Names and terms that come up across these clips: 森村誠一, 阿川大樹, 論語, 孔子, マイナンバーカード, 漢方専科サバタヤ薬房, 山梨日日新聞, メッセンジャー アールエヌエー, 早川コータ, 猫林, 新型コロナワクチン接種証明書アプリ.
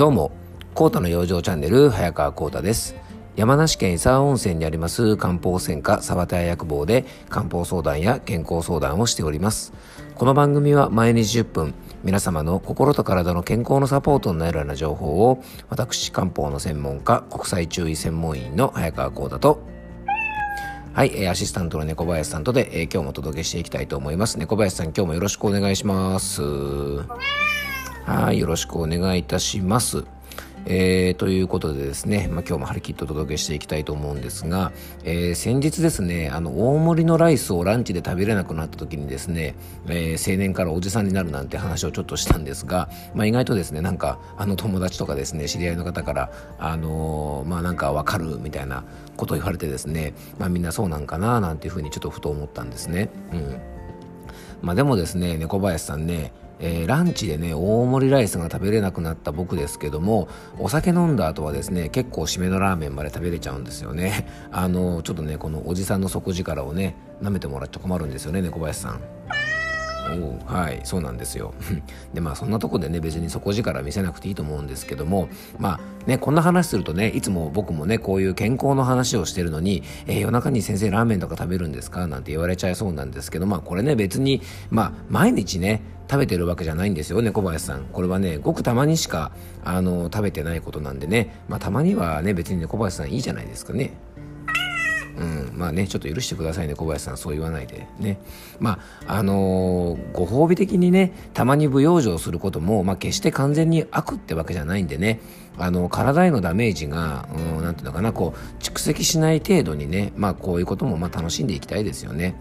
どうも、コータの養生チャンネル、早川コータです。山梨県伊沢温泉にあります漢方専科サバタヤ薬房で漢方相談や健康相談をしております。この番組は毎日10分、皆様の心と体の健康のサポートになるような情報を、私、漢方の専門家、国際中医専門員の早川コータと、はい、アシスタントの猫林さんとで、今日もお届けしていきたいと思います。猫林さん、今日もよろしくお願いします。はい、よろしくお願いいたします。ということでですね、今日も張り切ってお届けしていきたいと思うんですが、先日ですね、大盛りのライスをランチで食べれなくなった時にですね、青年からおじさんになるなんて話をちょっとしたんですが、意外とですね、友達とかですね、知り合いの方からわかるみたいなことを言われてですね、みんなそうなんかななんていうふうにちょっとふと思ったんですね。でもですね、猫林さんね、ランチでね、大盛りライスが食べれなくなった僕ですけども、お酒飲んだ後はですね、結構締めのラーメンまで食べれちゃうんですよね。ちょっとね、このおじさんの底力をね、舐めてもらっちゃ困るんですよね、猫林さん。はい、そうなんですよ。で、そんなとこでね、別に底力見せなくていいと思うんですけども、こんな話するとね、いつも僕もね、こういう健康の話をしてるのに、夜中に先生ラーメンとか食べるんですかなんて言われちゃいそうなんですけど、これね、別に毎日ね食べてるわけじゃないんですよ、猫林さん。これはね、ごくたまにしか食べてないことなんでね、たまにはね、別に猫林さんいいじゃないですかね。ちょっと許してくださいね、小林さん、そう言わないでね。ご褒美的にね、たまに無養生することも、決して完全に悪ってわけじゃないんでね、体へのダメージが蓄積しない程度にね、こういうことも楽しんでいきたいですよね。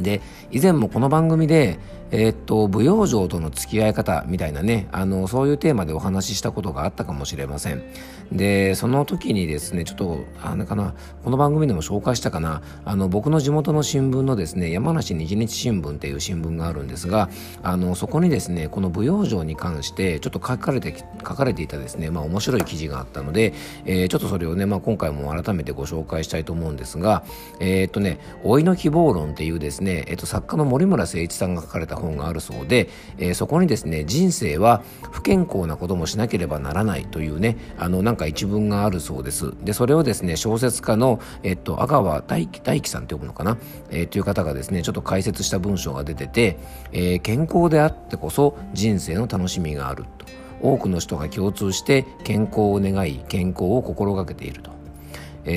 で、以前もこの番組で無養生との付き合い方みたいなね、そういうテーマでお話ししたことがあったかもしれません。で、その時にですね、ちょっとこの番組でも紹介したかな、僕の地元の新聞のですね、山梨日日新聞っていう新聞があるんですが、そこにですね、この無養生に関してちょっと書かれていたですね、面白い記事があったので、ちょっとそれをね、今回も改めてご紹介したいと思うんですが、老いの希望論っていうですね、作家の森村誠一さんが書かれた本があるそうで、そこにですね、人生は不健康なこともしなければならないというね、一文があるそうです。で、それをですね、小説家の、阿川大樹さんと呼ぶのかな、という方がですね、ちょっと解説した文章が出てて、健康であってこそ人生の楽しみがあると、多くの人が共通して健康を願い、健康を心がけていると。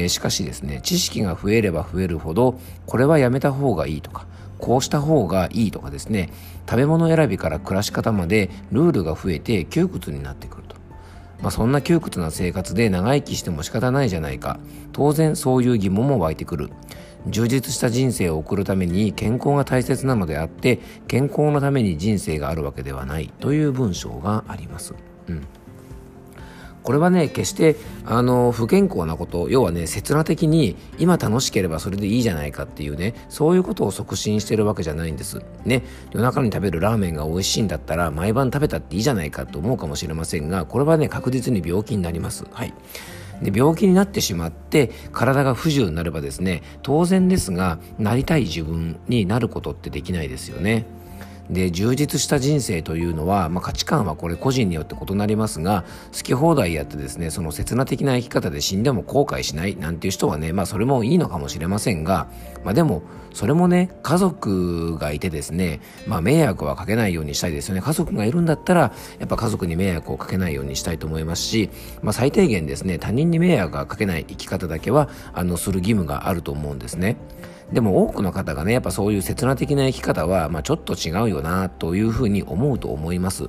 しかしですね、知識が増えれば増えるほど、これはやめた方がいいとか、こうした方がいいとかですね、食べ物選びから暮らし方までルールが増えて窮屈になってくると。そんな窮屈な生活で長生きしても仕方ないじゃないか。当然そういう疑問も湧いてくる。充実した人生を送るために健康が大切なのであって、健康のために人生があるわけではないという文章があります。これはね、決して不健康なこと、要はね、刹那的に今楽しければそれでいいじゃないかっていうね、そういうことを促進してるわけじゃないんですね。夜中に食べるラーメンが美味しいんだったら毎晩食べたっていいじゃないかと思うかもしれませんが、これはね、確実に病気になります。はい。で、病気になってしまって体が不自由になればですね、当然ですが、なりたい自分になることってできないですよね。で、充実した人生というのは、価値観はこれ個人によって異なりますが、好き放題やってですね、その刹那的な生き方で死んでも後悔しないなんていう人はね、それもいいのかもしれませんが、でもそれもね、家族がいてですね、迷惑はかけないようにしたいですよね。家族がいるんだったらやっぱ家族に迷惑をかけないようにしたいと思いますし、最低限ですね、他人に迷惑がかけない生き方だけはする義務があると思うんですね。でも多くの方がね、やっぱそういう刹那的な生き方は、ちょっと違うよなというふうに思うと思います。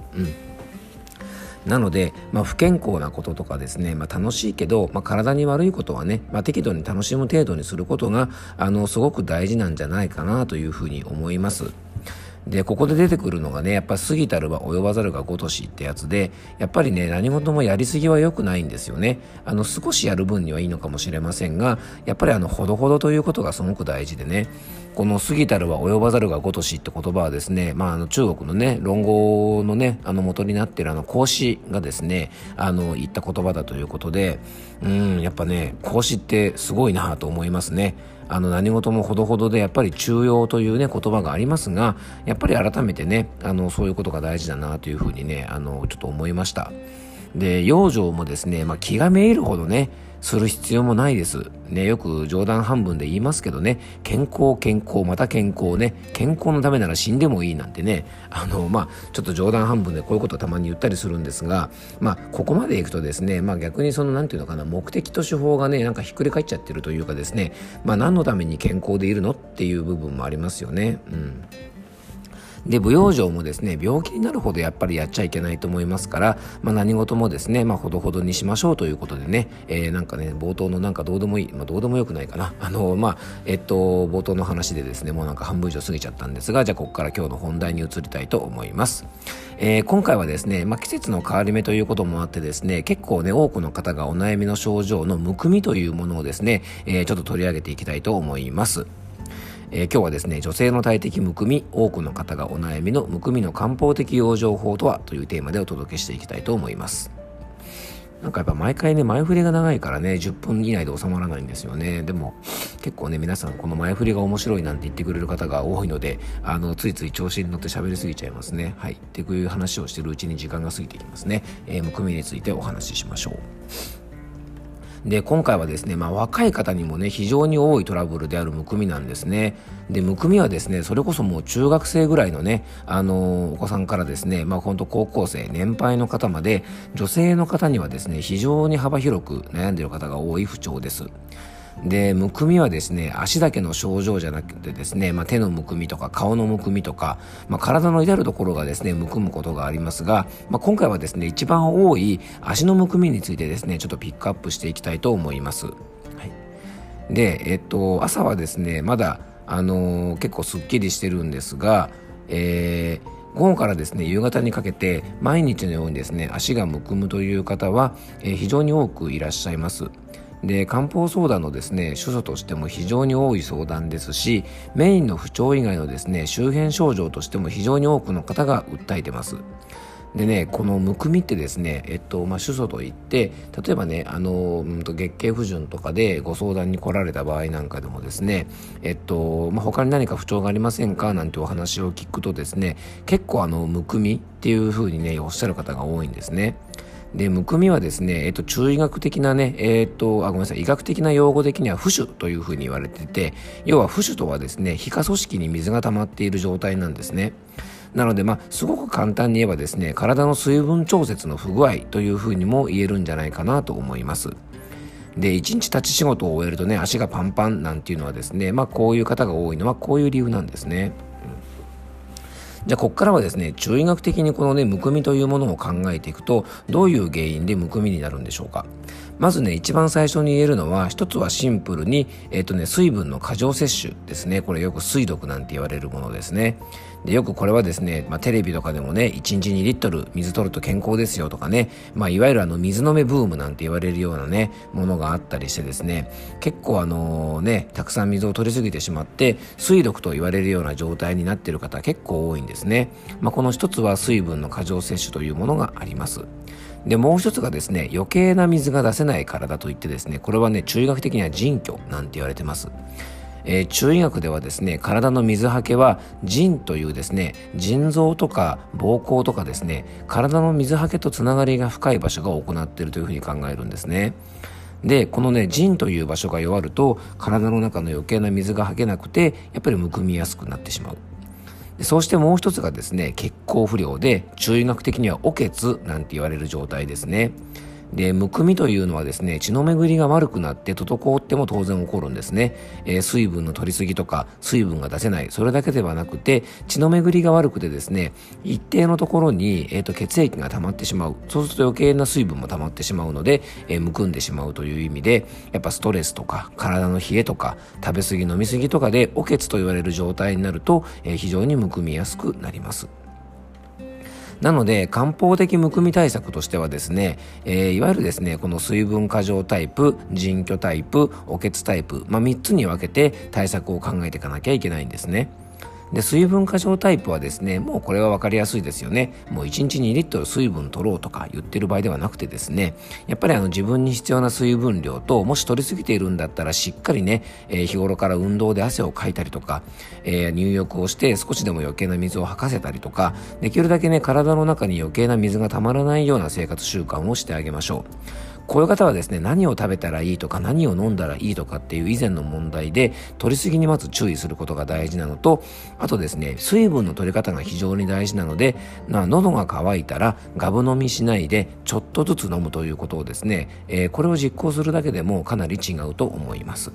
なので、不健康なこととかですね、楽しいけど、体に悪いことはね、適度に楽しむ程度にすることがすごく大事なんじゃないかなというふうに思います。で、ここで出てくるのがね、やっぱ過ぎたるは及ばざるが如しってやつで、やっぱりね、何事もやりすぎは良くないんですよね。少しやる分にはいいのかもしれませんが、やっぱりほどほどということがすごく大事でね、この過ぎたるは及ばざるが如しって言葉はですね、中国のね、論語のね、元になっている孔子がですね、言った言葉だということで、やっぱね、孔子ってすごいなと思いますね。何事もほどほどで、やっぱり中庸というね、言葉がありますが、やっぱり改めてね、そういうことが大事だなというふうにね、ちょっと思いました。で、養生もですね、気がめいるほどね、する必要もないです。ね、よく冗談半分で言いますけどね、健康、また健康ね、健康のためなら死んでもいいなんてね、ちょっと冗談半分でこういうことをたまに言ったりするんですが、ここまでいくとですね、逆にそのなんていうのかな、目的と手法がね、なんかひっくり返っちゃってるというかですね、何のために健康でいるのっていう部分もありますよね。うん。で、不養生もですね、病気になるほどやっぱりやっちゃいけないと思いますから、何事もですね、ほどほどにしましょうということでね、冒頭のどうでもいい、どうでもよくないかな。冒頭の話でですね、もう半分以上過ぎちゃったんですが、じゃあここから今日の本題に移りたいと思います。今回はですね、季節の変わり目ということもあってですね、結構ね、多くの方がお悩みの症状のむくみというものをですね、ちょっと取り上げていきたいと思います。今日はですね、女性の体的むくみ、多くの方がお悩みのむくみの漢方的養生法とはというテーマでお届けしていきたいと思います。やっぱ毎回ね、前振りが長いからね、10分以内で収まらないんですよね。でも結構ね、皆さんこの前振りが面白いなんて言ってくれる方が多いので、ついつい調子に乗って喋りすぎちゃいますね。はい。っていう話をしてるうちに時間が過ぎていきますね。むくみについてお話ししましょう。で、今回はですね、若い方にもね、非常に多いトラブルであるむくみなんですね。で、むくみはですね、それこそもう中学生ぐらいのね、お子さんからですね、本当高校生、年配の方まで、女性の方にはですね、非常に幅広く悩んでいる方が多い不調です。で、むくみはですね、足だけの症状じゃなくてですね、手のむくみとか顔のむくみとか、体の至るところがですね、むくむことがありますが、今回はですね、一番多い足のむくみについてですね、ちょっとピックアップしていきたいと思います。はい、で、朝はですね、まだ、結構すっきりしてるんですが、午後からですね、夕方にかけて毎日のようにですね、足がむくむという方は、非常に多くいらっしゃいます。で、漢方相談のですね、主訴としても非常に多い相談ですし、メインの不調以外のですね、周辺症状としても非常に多くの方が訴えてます。でね、このむくみってですね、主訴といって、例えばね、月経不順とかでご相談に来られた場合なんかでもですね、他に何か不調がありませんかなんてお話を聞くとですね、結構むくみっていうふうにね、おっしゃる方が多いんですね。で、むくみはですね、中医学的なね、医学的な用語的には浮腫というふうに言われてて、要は浮腫とはですね、皮下組織に水が溜まっている状態なんですね。なので、すごく簡単に言えばですね、体の水分調節の不具合というふうにも言えるんじゃないかなと思います。で、一日立ち仕事を終えるとね、足がパンパンなんていうのはですね、こういう方が多いのはこういう理由なんですね。じゃあここからはですね、中医学的にこのね、むくみというものを考えていくと、どういう原因でむくみになるんでしょうか。まずね、一番最初に言えるのは、一つはシンプルに、水分の過剰摂取ですね。これよく水毒なんて言われるものですね。で、よくこれはですね、テレビとかでもね、1日2リットル水取ると健康ですよとかね、いわゆる水飲めブームなんて言われるようなね、ものがあったりしてですね、結構たくさん水を取りすぎてしまって、水毒と言われるような状態になっている方結構多いんです。この一つは水分の過剰摂取というものがあります。で、もう一つがですね、余計な水が出せない体といってですね、これはね、中医学的には腎虚なんて言われてます。中医学ではですね、体の水はけは腎というですね、腎臓とか膀胱とかですね、体の水はけとつながりが深い場所が行っているというふうに考えるんですね。で、このね、腎という場所が弱ると、体の中の余計な水がはけなくて、やっぱりむくみやすくなってしまう。そうしてもう一つがですね、血行不良で、中医学的にはおけつなんて言われる状態ですね。で、むくみというのはですね、血の巡りが悪くなって滞っても当然起こるんですね。水分の取りすぎとか、水分が出せない、それだけではなくて、血の巡りが悪くてですね、一定のところに、血液が溜まってしまう。そうすると余計な水分も溜まってしまうので、むくんでしまうという意味で、やっぱストレスとか、体の冷えとか、食べ過ぎ飲み過ぎとかで、おけつと言われる状態になると、非常にむくみやすくなります。なので、漢方的むくみ対策としてはですね、いわゆるですね、この水分過剰タイプ、腎虚タイプ、おけつタイプ、3つに分けて対策を考えていかなきゃいけないんですね。で水分過剰タイプはですね、もうこれは分かりやすいですよね。もう1日2リットル水分取ろうとか言ってる場合ではなくてですね、やっぱり自分に必要な水分量と、もし取りすぎているんだったらしっかりね、日頃から運動で汗をかいたりとか、入浴をして少しでも余計な水を吐かせたりとか、できるだけね体の中に余計な水がたまらないような生活習慣をしてあげましょう。こういう方はですね、何を食べたらいいとか何を飲んだらいいとかっていう以前の問題で、摂りすぎにまず注意することが大事なのと、あとですね、水分の摂り方が非常に大事なので、喉が渇いたらガブ飲みしないでちょっとずつ飲むということをですね、これを実行するだけでもかなり違うと思います。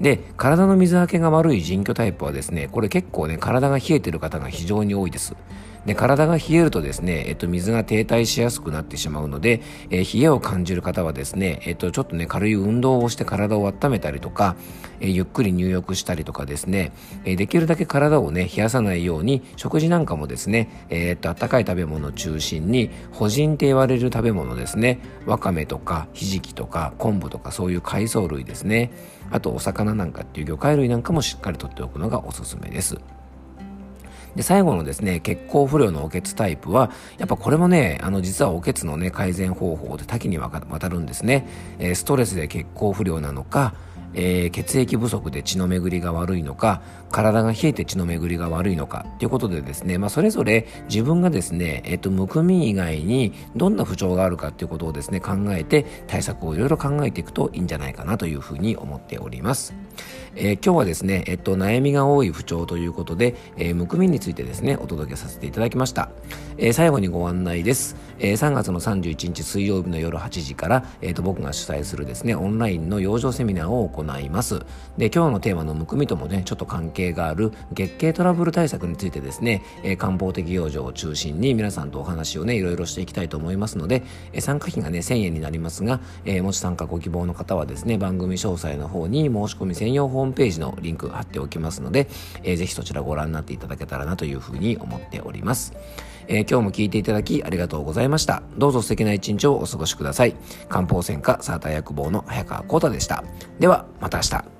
で、体の水はけが悪い腎虚タイプはですね、これ結構ね、体が冷えてる方が非常に多いです。で、体が冷えるとですね、水が停滞しやすくなってしまうので、冷えを感じる方はですね、ちょっとね、軽い運動をして体を温めたりとか、ゆっくり入浴したりとかですね、できるだけ体をね、冷やさないように、食事なんかもですね、温かい食べ物を中心に、補腎って言われる食べ物ですね、わかめとか、ひじきとか、昆布とか、そういう海藻類ですね、あとお魚なんかっていう魚介類なんかもしっかりとっておくのがおすすめです。で、最後のですね、血行不良のおけつタイプは、やっぱこれもね、実はおけつのね、改善方法で多岐にわたるんですね。ストレスで血行不良なのか、血液不足で血の巡りが悪いのか、体が冷えて血の巡りが悪いのかということでですね、それぞれ自分がですね、むくみ以外にどんな不調があるかということをですね、考えて対策をいろいろ考えていくといいんじゃないかなというふうに思っております。今日はですね、悩みが多い不調ということで、むくみについてですね、お届けさせていただきました。最後にご案内です。3月の31日水曜日の夜8時から、僕が主催するですね、オンラインの養生セミナーを行います。で、今日のテーマのむくみともね、ちょっと関係がある月経トラブル対策についてですね、漢方的養生を中心に皆さんとお話をね、いろいろしていきたいと思いますので、参加費がね、1000円になりますが、もし参加ご希望の方はですね、番組詳細の方に申し込み専用ホームページのリンク貼っておきますので、ぜひそちらご覧になっていただけたらなというふうに思っております。今日も聞いていただきありがとうございました。どうぞ素敵な一日をお過ごしください。漢方専科サーター薬房の早川浩太でした。ではまた明日。